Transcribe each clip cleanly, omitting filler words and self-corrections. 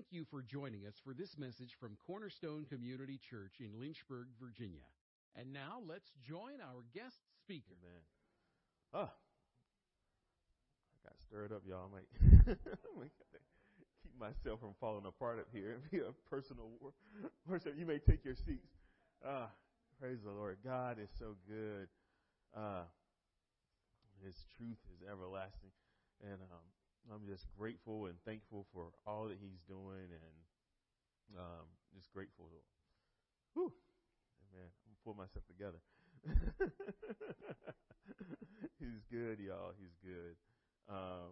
Thank you for joining us for this message from Cornerstone Community Church in Lynchburg, Virginia. And now let's join our guest speaker. Amen. I got stirred up, y'all. I'm like, I'm going to keep myself from falling apart up here. It'd be a personal worship. You may take your seats. Praise the Lord. God is so good. His truth is everlasting. And I'm just grateful and thankful for all that he's doing, and just grateful. Whew. Man, I'm going to pull myself together. He's good, y'all. He's good. I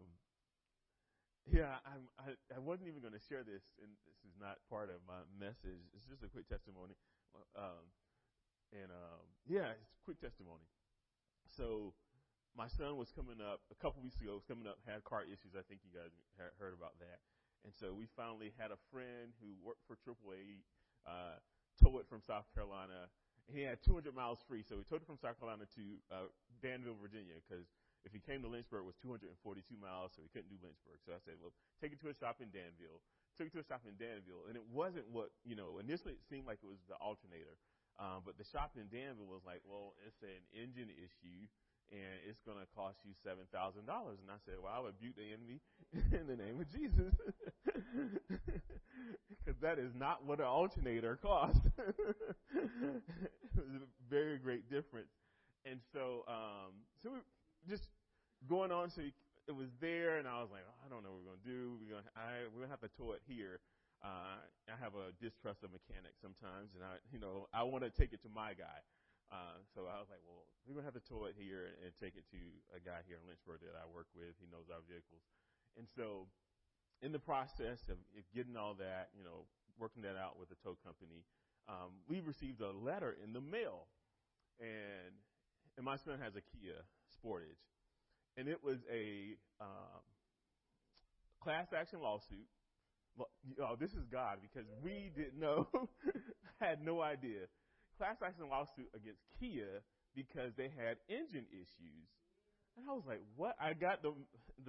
wasn't even going to share this, and this is not part of my message. It's just a quick testimony. It's a quick testimony. So my son was coming up a couple weeks ago. Had car issues. I think you guys heard about that. And so we finally had a friend who worked for AAA, towed it from South Carolina. And he had 200 miles free, so we towed it from South Carolina to Danville, Virginia, because if he came to Lynchburg, it was 242 miles, so he couldn't do Lynchburg. So I said, well, take it to a shop in Danville. Took it to a shop in Danville, and it wasn't what, initially it seemed like it was the alternator. But the shop in Danville was like, well, it's an engine issue, and it's going to cost you $7,000. And I said, well, I rebuke the enemy in the name of Jesus. Because that is not what an alternator costs. It was a very great difference. And so, so we just going on, so it was there, and I was like, oh, I don't know what we're going to do. We're going to have to tow it here. I have a distrust of mechanics sometimes, and I want to take it to my guy. So I was like, well, we're going to have to tow it here and take it to a guy here in Lynchburg that I work with. He knows our vehicles. And so in the process of getting all that, working that out with the tow company, we received a letter in the mail. And my son has a Kia Sportage. And it was a class action lawsuit. Oh, this is God, because we didn't know, had no idea. Class action lawsuit against Kia because they had engine issues. And I was like, what? I got the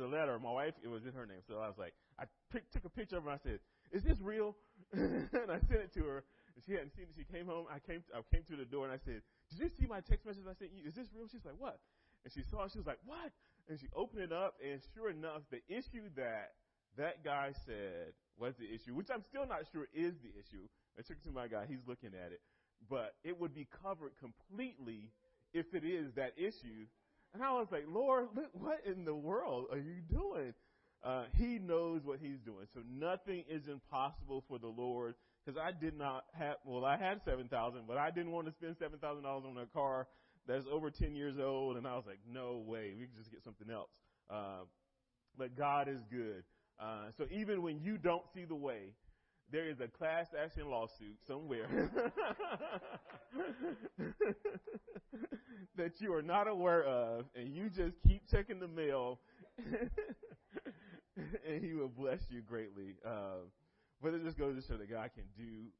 letter. My wife, it was in her name. So I was like, I took a picture of her and I said, is this real? And I sent it to her. And she hadn't seen it. She came home. I came to the door and I said, did you see my text message I sent you? Is this real? She's like, what? And she saw it. She was like, what? And she opened it up. And sure enough, the issue that guy said was the issue, which I'm still not sure is the issue. I took it to my guy. He's looking at it. But it would be covered completely if it is that issue. And I was like, Lord, what in the world are you doing? He knows what he's doing. So nothing is impossible for the Lord. Because I did not have, well, I had $7,000, but I didn't want to spend $7,000 on a car that's over 10 years old. And I was like, no way. We can just get something else. But God is good. So even when you don't see the way, there is a class action lawsuit somewhere that you are not aware of, and you just keep checking the mail, and he will bless you greatly. But it just goes to show that God can do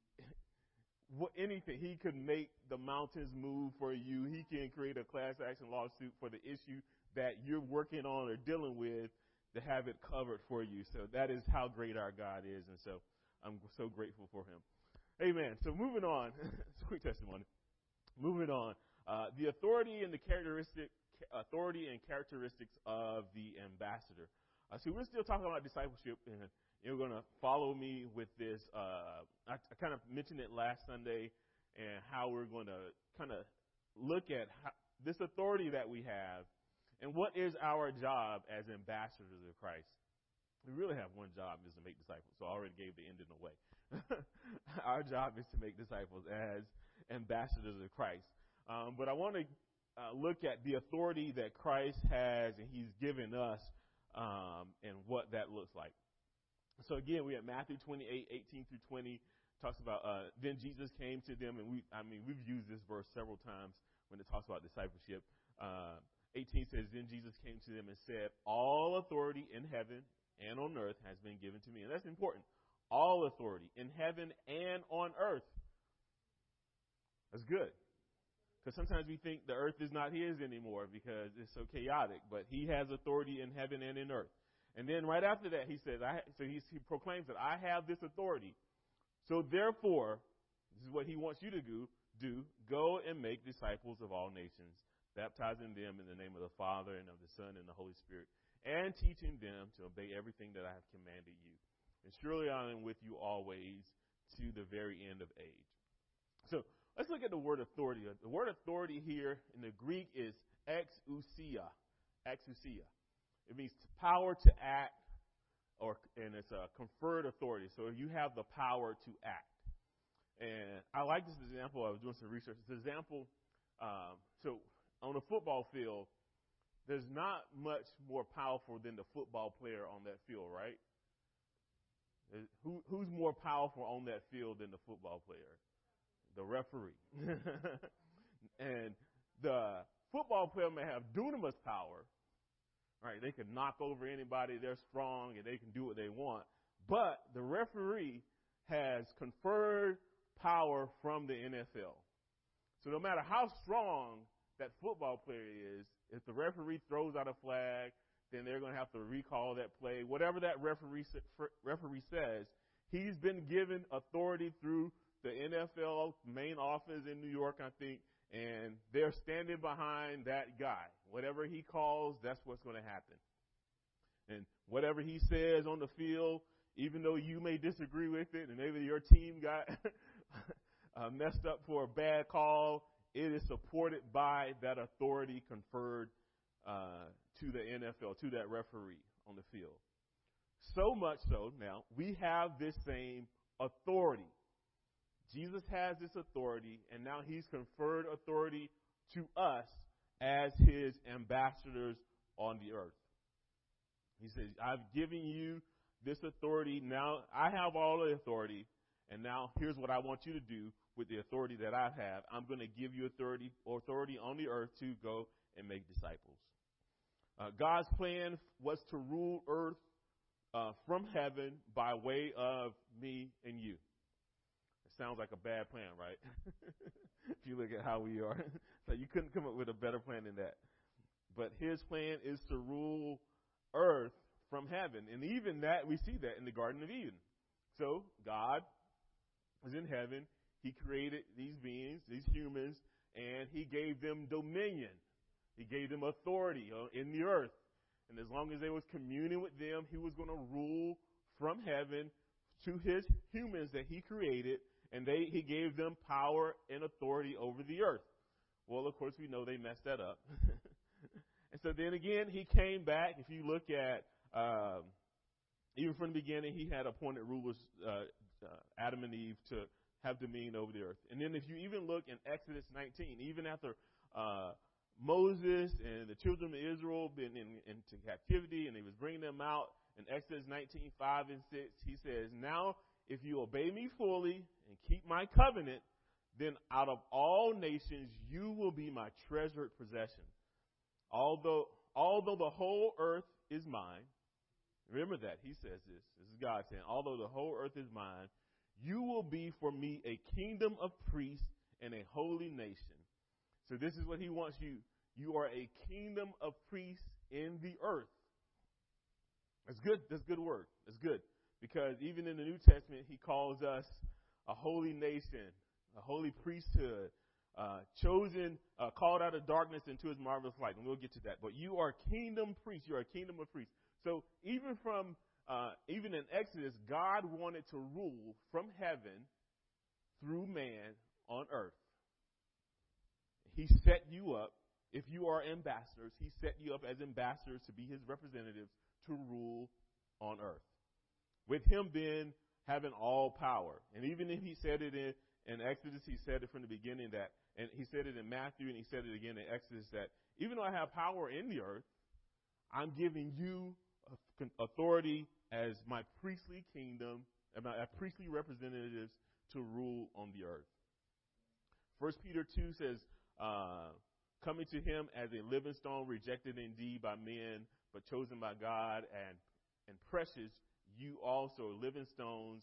anything. He could make the mountains move for you. He can create a class action lawsuit for the issue that you're working on or dealing with to have it covered for you. So that is how great our God is, and so I'm so grateful for him. Amen. So moving on. It's a quick testimony. Moving on. The authority and characteristics of the ambassador. So we're still talking about discipleship, and you're going to follow me with this. I kind of mentioned it last Sunday, and how we're going to kind of look at this authority that we have and what is our job as ambassadors of Christ. We really have one job, is to make disciples. So I already gave the ending away. Our job is to make disciples as ambassadors of Christ. But I want to look at the authority that Christ has and he's given us, and what that looks like. So again, we have Matthew 28:18-20 talks about, then Jesus came to them, and we've used this verse several times when it talks about discipleship. 18 says, then Jesus came to them and said, all authority in heaven and on earth has been given to me. And that's important. All authority in heaven and on earth. That's good. Because sometimes we think the earth is not his anymore because it's so chaotic. But he has authority in heaven and in earth. And then right after that, he says, he proclaims that I have this authority. So therefore, this is what he wants you to do. Go and make disciples of all nations, baptizing them in the name of the Father and of the Son and the Holy Spirit, and teaching them to obey everything that I have commanded you. And surely I am with you always to the very end of age. So let's look at the word authority. The word authority here in the Greek is exousia. Exousia. It means power to act, and it's a conferred authority. So you have the power to act. And I like this example. I was doing some research. This example, so on a football field, there's not much more powerful than the football player on that field, right? Who's more powerful on that field than the football player? The referee. And the football player may have dunamis power, right? They can knock over anybody. They're strong, and they can do what they want. But the referee has conferred power from the NFL. So no matter how strong that football player is, if the referee throws out a flag, then they're going to have to recall that play. Whatever that referee says, he's been given authority through the NFL main office in New York, I think, and they're standing behind that guy. Whatever he calls, that's what's going to happen. And whatever he says on the field, even though you may disagree with it and maybe your team got messed up for a bad call, it is supported by that authority conferred to the NFL, to that referee on the field. So much so, now, we have this same authority. Jesus has this authority, and now he's conferred authority to us as his ambassadors on the earth. He says, I've given you this authority. Now I have all the authority, and now here's what I want you to do with the authority that I have. I'm going to give you authority on the earth to go and make disciples. God's plan was to rule earth from heaven by way of me and you. It sounds like a bad plan, right? If you look at how we are. So you couldn't come up with a better plan than that. But his plan is to rule earth from heaven. And even that, we see that in the Garden of Eden. So God was in heaven. He created these beings, these humans, and he gave them dominion. He gave them authority in the earth. And as long as they was communing with them, he was going to rule from heaven to his humans that he created, and he gave them power and authority over the earth. Well, of course, we know they messed that up. And so then again, he came back. If you look at, even from the beginning, he had appointed rulers, Adam and Eve, to have dominion over the earth. And then if you even look in Exodus 19, even after Moses and the children of Israel been into captivity and he was bringing them out, in Exodus 19:5 and 6, he says, now if you obey me fully and keep my covenant, then out of all nations you will be my treasured possession. Although the whole earth is mine, remember that, he says this. This is God saying, although the whole earth is mine, you will be for me a kingdom of priests and a holy nation. So this is what he wants you. You are a kingdom of priests in the earth. That's good. That's good word. That's good. Because even in the New Testament, he calls us a holy nation, a holy priesthood, chosen, called out of darkness into his marvelous light. And we'll get to that. But you are kingdom priests. You are a kingdom of priests. So even from even in Exodus, God wanted to rule from heaven through man on earth. He set you up. If you are ambassadors, he set you up as ambassadors to be his representatives to rule on earth. With him then having all power. And even if he said it in Exodus, he said it from the beginning that, and he said it in Matthew, and he said it again in Exodus, that even though I have power in the earth, I'm giving you authority as my priestly kingdom, and my priestly representatives to rule on the earth. First Peter 2 says, coming to him as a living stone, rejected indeed by men, but chosen by God and precious, you also, living stones,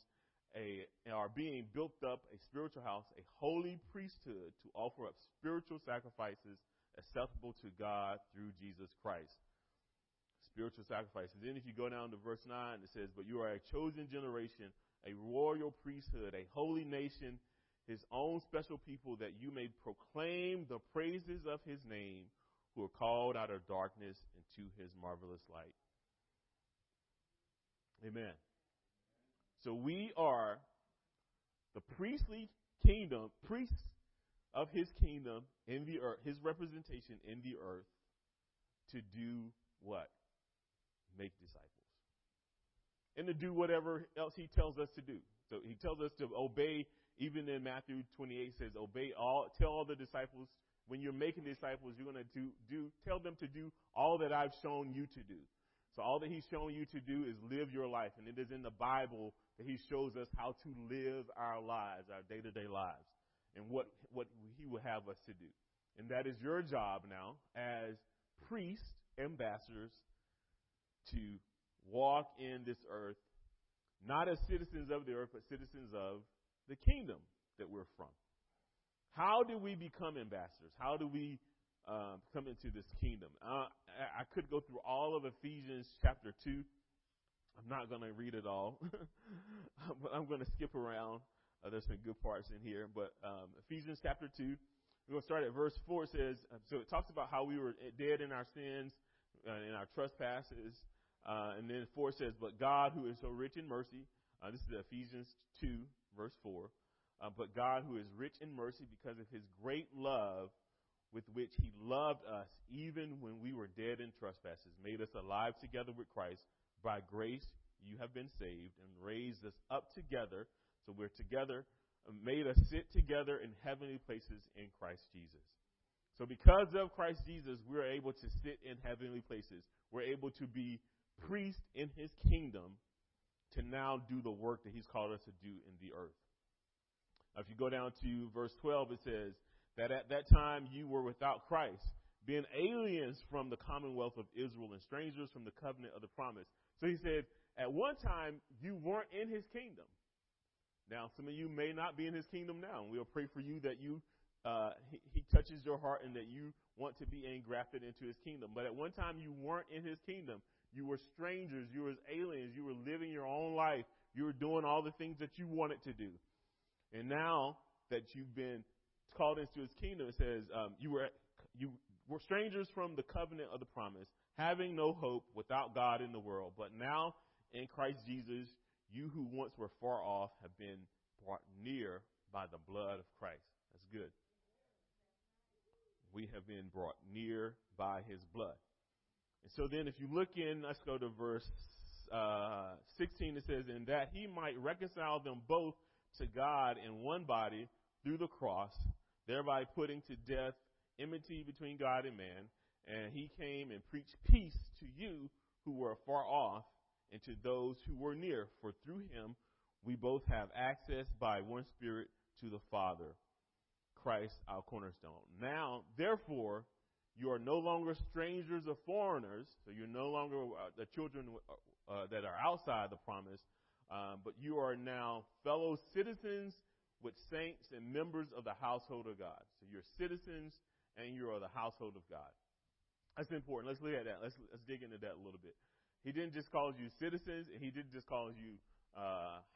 are being built up a spiritual house, a holy priesthood to offer up spiritual sacrifices acceptable to God through Jesus Christ. spiritual sacrifices. Then if you go down to verse 9, it says, "But you are a chosen generation, a royal priesthood, a holy nation, his own special people, that you may proclaim the praises of his name, who are called out of darkness into his marvelous light." Amen. So we are the priestly kingdom, priests of his kingdom in the earth, his representation in the earth, to do what? Make disciples. And to do whatever else he tells us to do. So he tells us to obey. Even in Matthew 28 says, tell all the disciples, when you're making disciples, you're going to tell them to do all that I've shown you to do. So all that he's shown you to do is live your life. And it is in the Bible that he shows us how to live our lives, our day-to-day lives, and what he will have us to do. And that is your job now as priests, ambassadors, to walk in this earth, not as citizens of the earth, but citizens of the kingdom that we're from. How do we become ambassadors? How do we come into this kingdom? I could go through all of Ephesians chapter 2. I'm not going to read it all, but I'm going to skip around. There's some good parts in here, but Ephesians chapter 2, we're going to start at verse 4. It says, so it talks about how we were dead in our sins, in our trespasses, and then 4 says, "But God, who is so rich in mercy," this is Ephesians 2, verse 4, "but God, who is rich in mercy, because of his great love with which he loved us, even when we were dead in trespasses, made us alive together with Christ. By grace you have been saved, and raised us up together." So we're together, made us sit together in heavenly places in Christ Jesus. So because of Christ Jesus, we're able to sit in heavenly places. We're able to be priests in his kingdom, to now do the work that he's called us to do in the earth. If you go down to verse 12, it says that at that time you were without Christ, being aliens from the commonwealth of Israel and strangers from the covenant of the promise. So he said, at one time you weren't in his kingdom. Now, some of you may not be in his kingdom now, and we'll pray for you that you he touches your heart and that you want to be engrafted into his kingdom. But at one time you weren't in his kingdom. You were strangers. You were aliens. You were living your own life. You were doing all the things that you wanted to do. And now that you've been called into his kingdom, it says you were strangers from the covenant of the promise, having no hope, without God in the world. But now in Christ Jesus, you who once were far off have been brought near by the blood of Christ. That's good. We have been brought near by his blood. And so then if you look in, let's go to verse 16, it says, "And that he might reconcile them both to God in one body through the cross, thereby putting to death enmity between God and man. And he came and preached peace to you who were far off, and to those who were near. For through him we both have access by one Spirit to the Father, Christ our cornerstone. Now, therefore, you are no longer strangers or foreigners," so you're no longer the children that are outside the promise, "but you are now fellow citizens with saints and members of the household of God." So you're citizens and you are the household of God. That's important. Let's look at that. Let's dig into that a little bit. He didn't just call you citizens, and he didn't just call you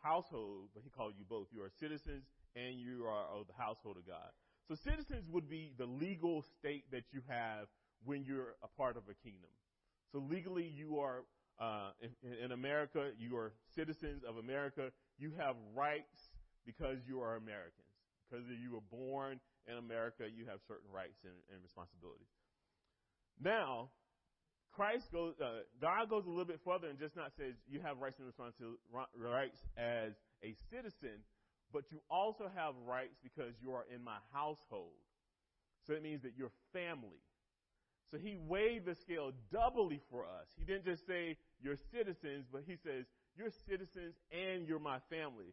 household, but he called you both. You are citizens and you are of the household of God. So citizens would be the legal state that you have when you're a part of a kingdom. So legally you are, in America, you are citizens of America. You have rights because you are Americans. Because you were born in America, you have certain rights and responsibilities. Now, God goes a little bit further and just not says you have rights and rights as a citizen, but you also have rights because you are in my household. So it means that you're family. So he weighed the scale doubly for us. He didn't just say you're citizens, but he says you're citizens and you're my family.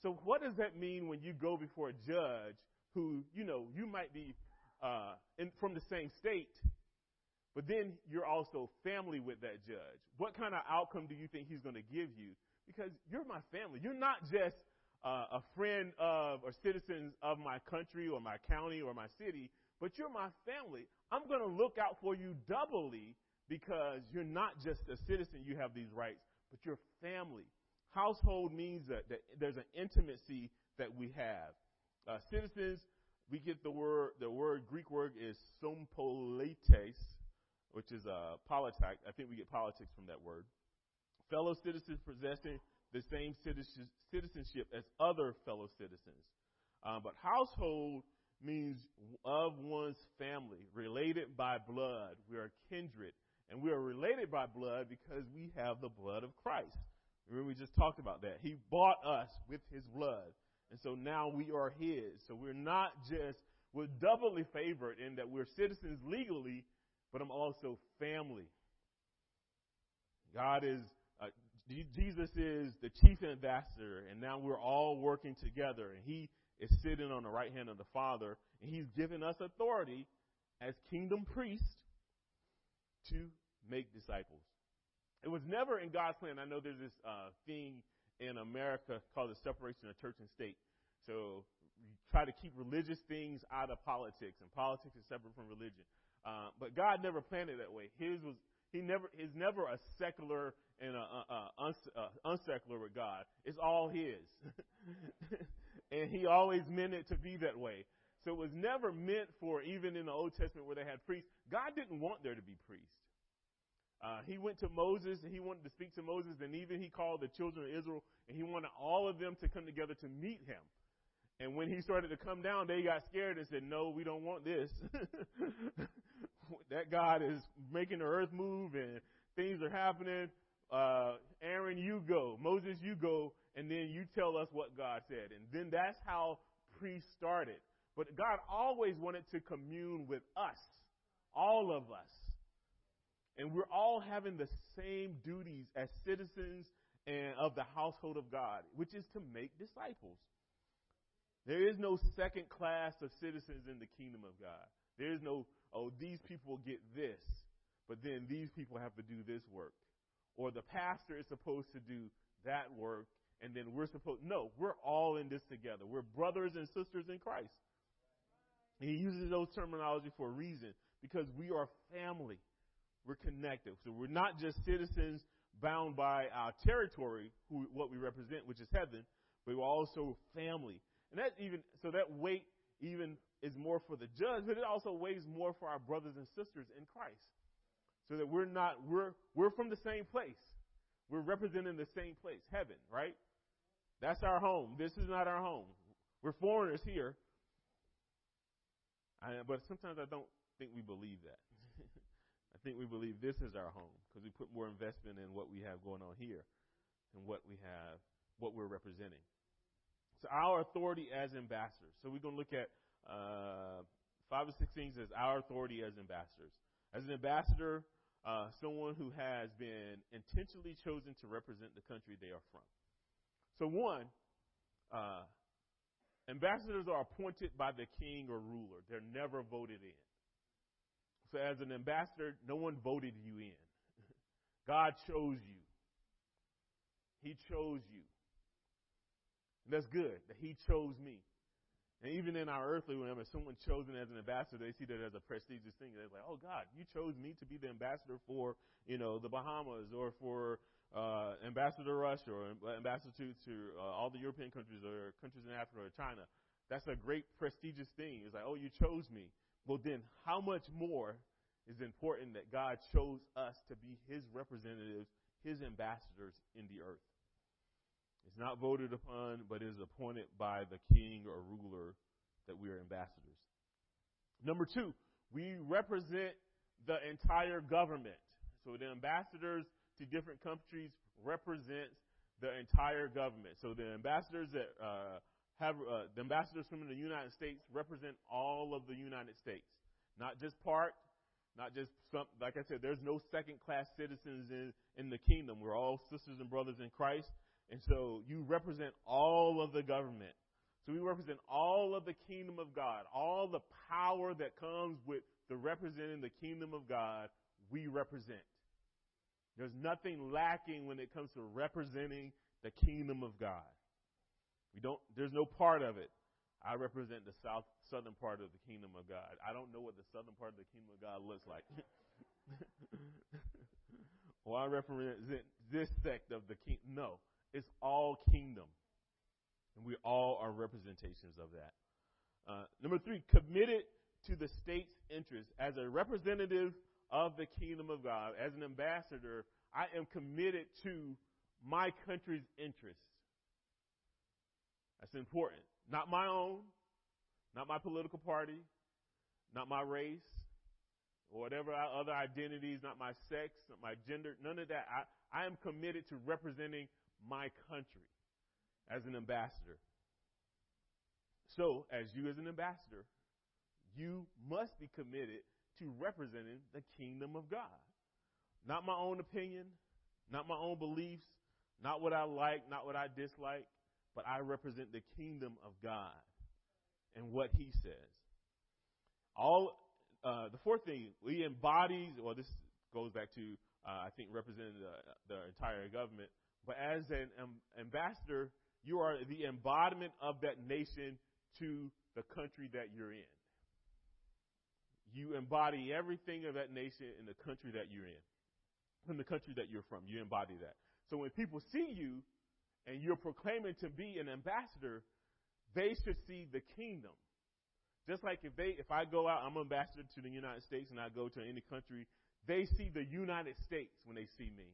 So what does that mean when you go before a judge who, you know, you might be from the same state, but then you're also family with that judge? What kind of outcome do you think he's going to give you? Because you're my family. You're not just a friend of or citizens of my country or my county or my city, but you're my family. I'm going to look out for you doubly because you're not just a citizen, you have these rights, but you're family. Household means that there's an intimacy that we have. Citizens, we get the word, Greek word is sompolites, which is politics. I think we get politics from that word. Fellow citizens possessing the same citizenship as other fellow citizens. But household means of one's family, related by blood. We are kindred, and we are related by blood because we have the blood of Christ. Remember, we just talked about that. He bought us with his blood. And so now we are his. So we're doubly favored in that we're citizens legally, but I'm also family. Jesus is the chief ambassador, and now we're all working together. And he is sitting on the right hand of the Father, and he's given us authority as kingdom priests to make disciples. It was never in God's plan. I know there's this thing in America called the separation of church and state. So we try to keep religious things out of politics, and politics is separate from religion. But God never planned it that way. He's never a secular and unsecular with God. It's all his. And he always meant it to be that way. So it was never meant for, even in the Old Testament where they had priests, God didn't want there to be priests. He went to Moses, and he wanted to speak to Moses, and even he called the children of Israel, and he wanted all of them to come together to meet him. And when he started to come down, they got scared and said, no, we don't want this. That God is making the earth move, and things are happening. Aaron, you go. Moses, you go. And then you tell us what God said. And then that's how priests started. But God always wanted to commune with us, all of us. And we're all having the same duties as citizens and of the household of God, which is to make disciples. There is no second class of citizens in the kingdom of God. There is no, oh, these people get this, but then these people have to do this work. Or the pastor is supposed to do that work, and then we're supposed, no, we're all in this together. We're brothers and sisters in Christ. And he uses those terminology for a reason, because we are family. We're connected. So we're not just citizens bound by our territory, what we represent, which is heaven, but we're also family. And that weight even is more for the judge, but it also weighs more for our brothers and sisters in Christ. So that we're from the same place. We're representing the same place, heaven, right? That's our home. This is not our home. We're foreigners here. But sometimes I don't think we believe that. I think we believe this is our home because we put more investment in what we have going on here and what we're representing. So our authority as ambassadors. So we're going to look at 5 and 6 things as our authority as ambassadors. As an ambassador, someone who has been intentionally chosen to represent the country they are from. So one, ambassadors are appointed by the king or ruler. They're never voted in. So as an ambassador, no one voted you in. God chose you. He chose you. And that's good that he chose me. And even in our earthly realm, if someone's chosen as an ambassador, they see that as a prestigious thing. They're like, oh, God, you chose me to be the ambassador for, the Bahamas or for ambassador to Russia or ambassador to all the European countries or countries in Africa or China. That's a great prestigious thing. It's like, oh, you chose me. Well, then how much more is important that God chose us to be his representatives, his ambassadors in the earth? It's not voted upon, but is appointed by the king or ruler that we are ambassadors. Number two, we represent the entire government. So the ambassadors to different countries represents the entire government. So the ambassadors that the ambassadors from the United States represent all of the United States, not just part, not just some. Like I said, there's no second-class citizens in the kingdom. We're all sisters and brothers in Christ. And so you represent all of the government. So we represent all of the kingdom of God. All the power that comes with the representing the kingdom of God, we represent. There's nothing lacking when it comes to representing the kingdom of God. There's no part of it. I represent the southern part of the kingdom of God. I don't know what the southern part of the kingdom of God looks like. Or I represent this sect of the king. No, it's all kingdom. And we all are representations of that. Number three, committed to the state's interest. As a representative of the kingdom of God, as an ambassador, I am committed to my country's interests. That's important. Not my own, not my political party, not my race, or whatever other identities, not my sex, not my gender, none of that. I am committed to representing my country as an ambassador. So, as you as an ambassador, you must be committed to representing the kingdom of God. Not my own opinion, not my own beliefs, not what I like, not what I dislike, but I represent the kingdom of God and what he says. The fourth thing, we embody, well, this goes back to, I think, representing the entire government. But as an ambassador, you are the embodiment of that nation to the country that you're in. You embody everything of that nation in the country that you're in. From the country that you're from, you embody that. So when people see you and you're proclaiming to be an ambassador, they should see the kingdom. Just like if I go out, I'm ambassador to the United States and I go to any country, they see the United States when they see me.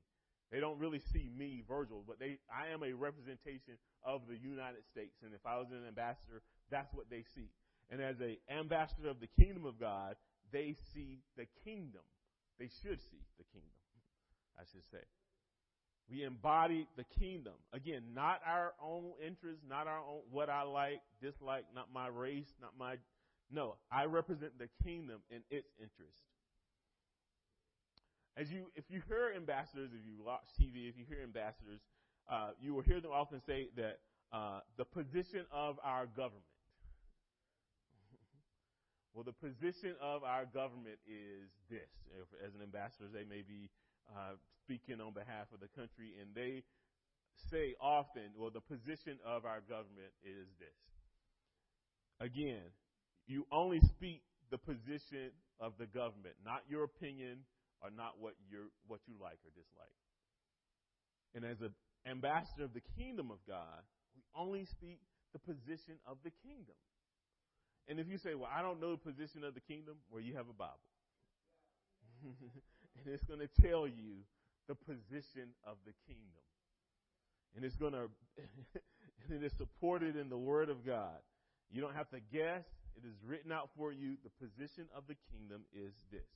They don't really see me, Virgil, but I am a representation of the United States. And if I was an ambassador, that's what they see. And as an ambassador of the kingdom of God, they see the kingdom. They should see the kingdom, I should say. We embody the kingdom. Again, not our own interests, not our own what I like, dislike, not my race, not my... No, I represent the kingdom in its interest. If you hear ambassadors, if you watch TV, if you hear ambassadors, you will hear them often say that the position of our government. Well, the position of our government is this. As an ambassador, they may be speaking on behalf of the country, and they say often, well, the position of our government is this. Again, you only speak the position of the government, not your opinion or not what you like or dislike. And as an ambassador of the kingdom of God, we only speak the position of the kingdom. And if you say, well, I don't know the position of the kingdom, well, you have a Bible. And it's going to tell you the position of the kingdom. And it's going to, and it is supported in the Word of God. You don't have to guess. It is written out for you. The position of the kingdom is this.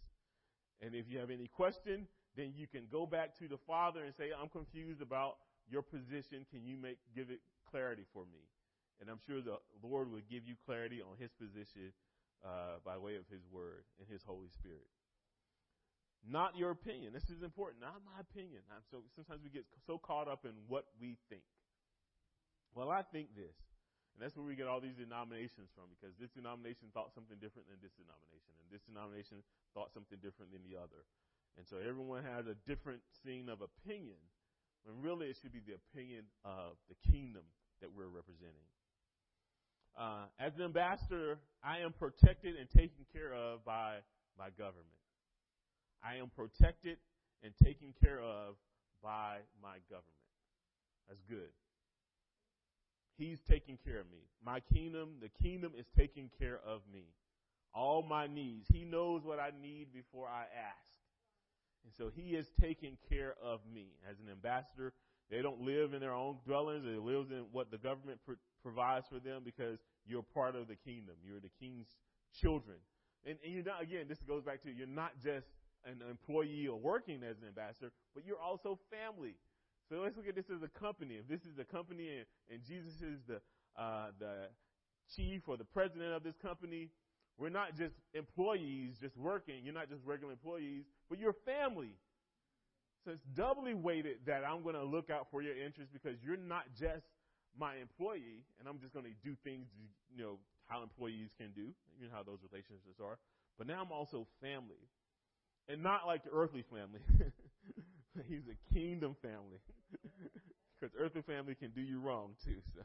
And if you have any question, then you can go back to the Father and say, I'm confused about your position. Can you give it clarity for me? And I'm sure the Lord will give you clarity on his position by way of his word and his Holy Spirit. Not your opinion. This is important. Not my opinion. So sometimes we get so caught up in what we think. Well, I think this. And that's where we get all these denominations from, because this denomination thought something different than this denomination, and this denomination thought something different than the other. And so everyone has a different scene of opinion, when really it should be the opinion of the kingdom that we're representing. As an ambassador, I am protected and taken care of by my government. I am protected and taken care of by my government. That's good. He's taking care of me. My kingdom, the kingdom is taking care of me. All my needs. He knows what I need before I ask. And so he is taking care of me. As an ambassador, they don't live in their own dwellings. They live in what the government provides for them, because you're part of the kingdom. You're the king's children. And you're not, again, this goes back to, you're not just an employee or working as an ambassador, but you're also family. So let's look at this as a company. If this is the company and Jesus is the chief or the president of this company, we're not just employees just working. You're not just regular employees, but you're family. So it's doubly weighted that I'm going to look out for your interests, because you're not just my employee and I'm just going to do things, you know, how employees can do. You know how those relationships are. But now I'm also family, and not like the earthly family. He's a kingdom family, because earthly family can do you wrong too. So,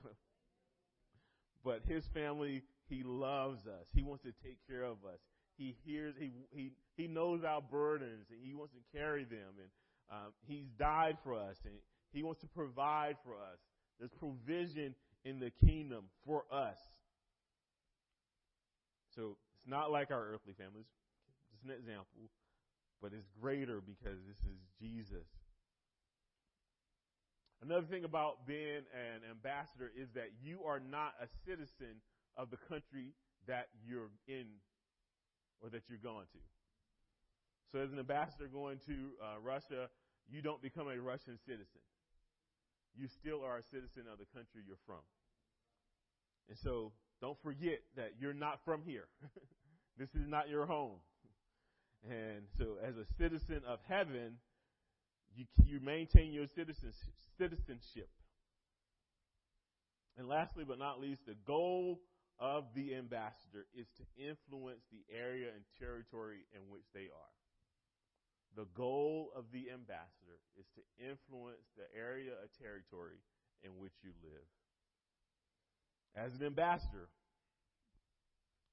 but his family, he loves us. He wants to take care of us. He hears, he knows our burdens, and he wants to carry them, and he's died for us, and he wants to provide for us. There's provision in the kingdom for us. So it's not like our earthly families. Just an example, but it's greater because this is Jesus. Another thing about being an ambassador is that you are not a citizen of the country that you're in or that you're going to. So as an ambassador going to Russia, you don't become a Russian citizen. You still are a citizen of the country you're from. And so don't forget that you're not from here. This is not your home. And so as a citizen of heaven, you maintain your citizenship. And lastly but not least, the goal of the ambassador is to influence the area and territory in which they are. The goal of the ambassador is to influence the area or territory in which you live. As an ambassador,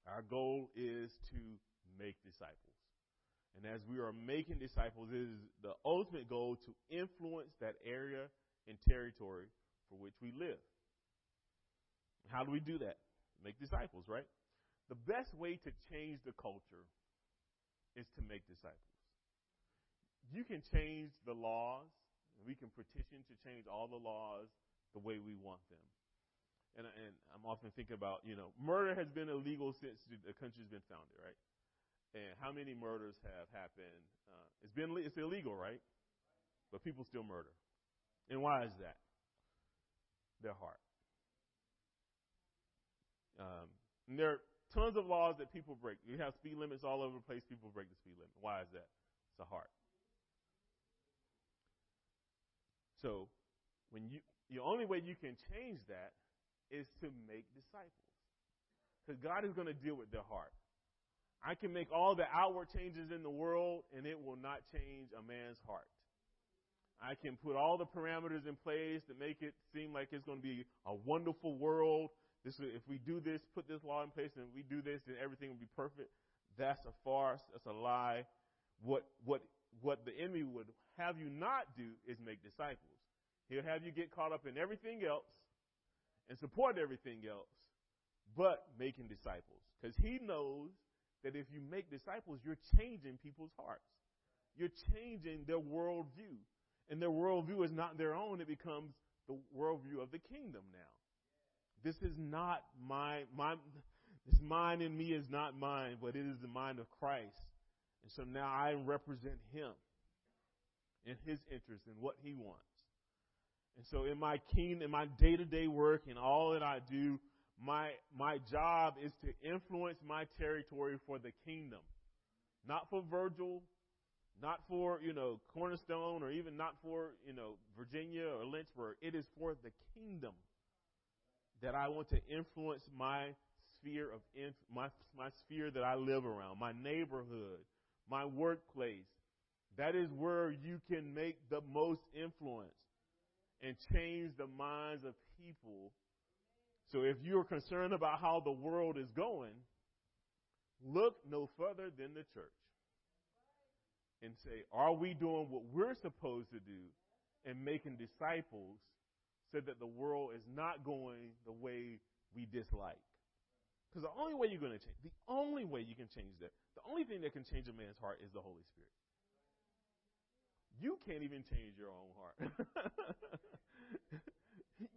our goal is to make disciples. And as we are making disciples, it is the ultimate goal to influence that area and territory for which we live. How do we do that? Make disciples, right? The best way to change the culture is to make disciples. You can change the laws. We can petition to change all the laws the way we want them. And I'm often thinking about, murder has been illegal since the country's been founded, right? And how many murders have happened? It's illegal, right? But people still murder. And why is that? Their heart. And there are tons of laws that people break. You have speed limits all over the place. People break the speed limit. Why is that? It's the heart. So when the only way you can change that is to make disciples. Because God is going to deal with their heart. I can make all the outward changes in the world, and it will not change a man's heart. I can put all the parameters in place to make it seem like it's going to be a wonderful world. If we do this, put this law in place, and we do this, then everything will be perfect. That's a farce. That's a lie. What the enemy would have you not do is make disciples. He'll have you get caught up in everything else and support everything else, but making disciples. Because he knows that if you make disciples, you're changing people's hearts. You're changing their worldview. And their worldview is not their own. It becomes the worldview of the kingdom now. This is not this mind in me is not mine, but it is the mind of Christ. And so now I represent him in his interests and what he wants. And so in my kingdom, in my day-to-day work and all that I do, my job is to influence my territory for the kingdom. Not for Virgil, not for, Cornerstone, or even not for, Virginia or Lynchburg. It is for the kingdom that I want to influence my sphere of my sphere that I live around, my neighborhood, my workplace. That is where you can make the most influence and change the minds of people. So if you're concerned about how the world is going, look no further than the church and say, are we doing what we're supposed to do and making disciples so that the world is not going the way we dislike? Because the only way you can change that, the only thing that can change a man's heart is the Holy Spirit. You can't even change your own heart.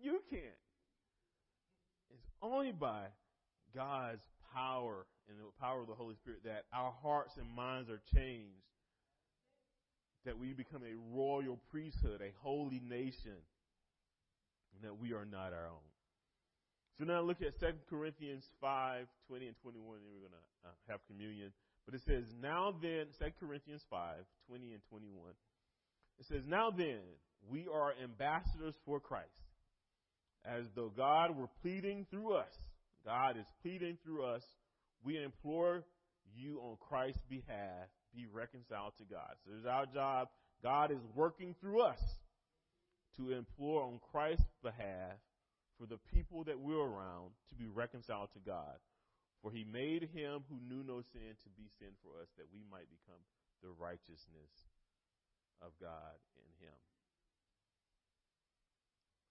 You can't. It's only by God's power and the power of the Holy Spirit that our hearts and minds are changed, that we become a royal priesthood, a holy nation, and that we are not our own. So now look at 2 Corinthians 5:20 and 21, and we're going to have communion. But it says, 2 Corinthians 5:20 and 21. It says, now then, we are ambassadors for Christ, as though God were pleading through us. God is pleading through us. We implore you on Christ's behalf, be reconciled to God. So it's our job. God is working through us to implore on Christ's behalf for the people that we're around to be reconciled to God. For he made him who knew no sin to be sin for us, that we might become the righteousness of God in him.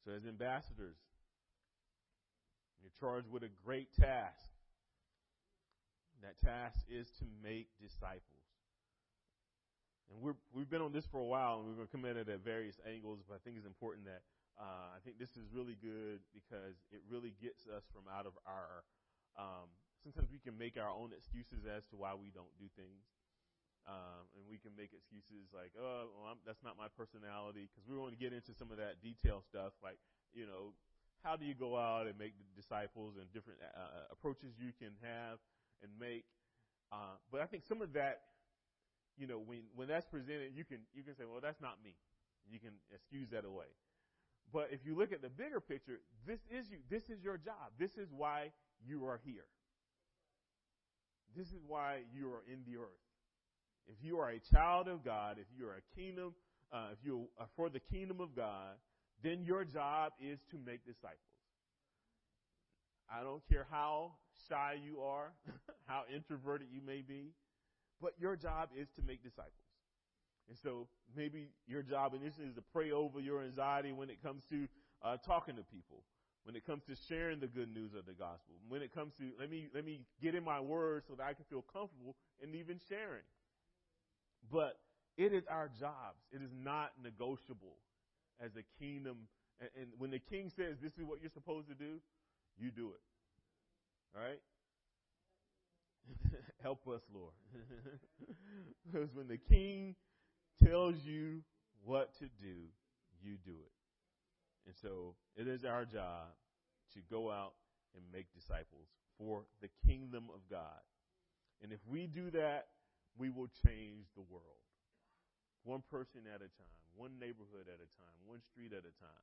So as ambassadors, you're charged with a great task. That task is to make disciples. And we've been on this for a while, and we've been committed at various angles, but I think it's important that I think this is really good because it really gets us from out of our sometimes we can make our own excuses as to why we don't do things. And we can make excuses like, oh, well, that's not my personality, because we want to get into some of that detail stuff, like, you know, how do you go out and make disciples and different approaches you can have and make. But I think some of that, you know, when that's presented, you can say, well, that's not me. You can excuse that away. But if you look at the bigger picture, this is you. This is your job. This is why you are here. This is why you are in the earth. If you are a child of God, if you are a kingdom, if you are for the kingdom of God, then your job is to make disciples. I don't care how shy you are, how introverted you may be, but your job is to make disciples. And so maybe your job initially is to pray over your anxiety when it comes to talking to people, when it comes to sharing the good news of the gospel, when it comes to let me get in my words so that I can feel comfortable in even sharing. But it is our jobs. It is not negotiable as a kingdom. And when the king says this is what you're supposed to do, you do it. All right? Help us, Lord. Because when the king tells you what to do, you do it. And so it is our job to go out and make disciples for the kingdom of God. And if we do that, we will change the world, one person at a time, one neighborhood at a time, one street at a time.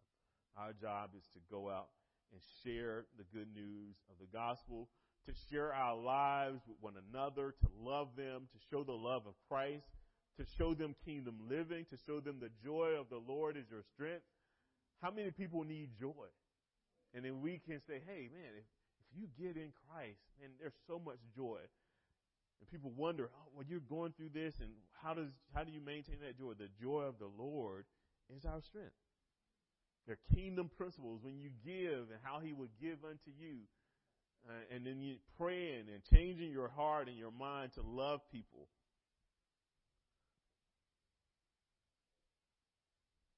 Our job is to go out and share the good news of the gospel, to share our lives with one another, to love them, to show the love of Christ, to show them kingdom living, to show them the joy of the Lord is your strength. How many people need joy? And then we can say, hey, man, if you get in Christ, man, there's so much joy. And people wonder, oh, well, you're going through this, and how do you maintain that joy? The joy of the Lord is our strength. They're kingdom principles. When you give and how he would give unto you, and then you praying and changing your heart and your mind to love people.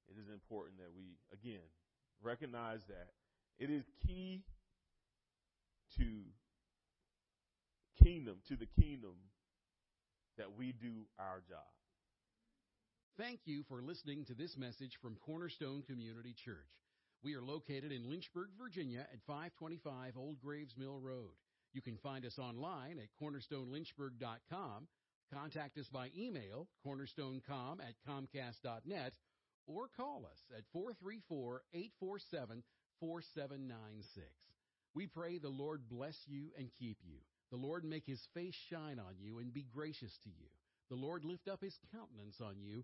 It is important that we, again, recognize that it is key to the kingdom, that we do our job. Thank you for listening to this message from Cornerstone Community Church. We are located in Lynchburg, Virginia at 525 Old Graves Mill Road. You can find us online at cornerstonelynchburg.com, contact us by email, cornerstonecom@comcast.net, or call us at 434-847-4796. We pray the Lord bless you and keep you. The Lord make his face shine on you and be gracious to you. The Lord lift up his countenance on you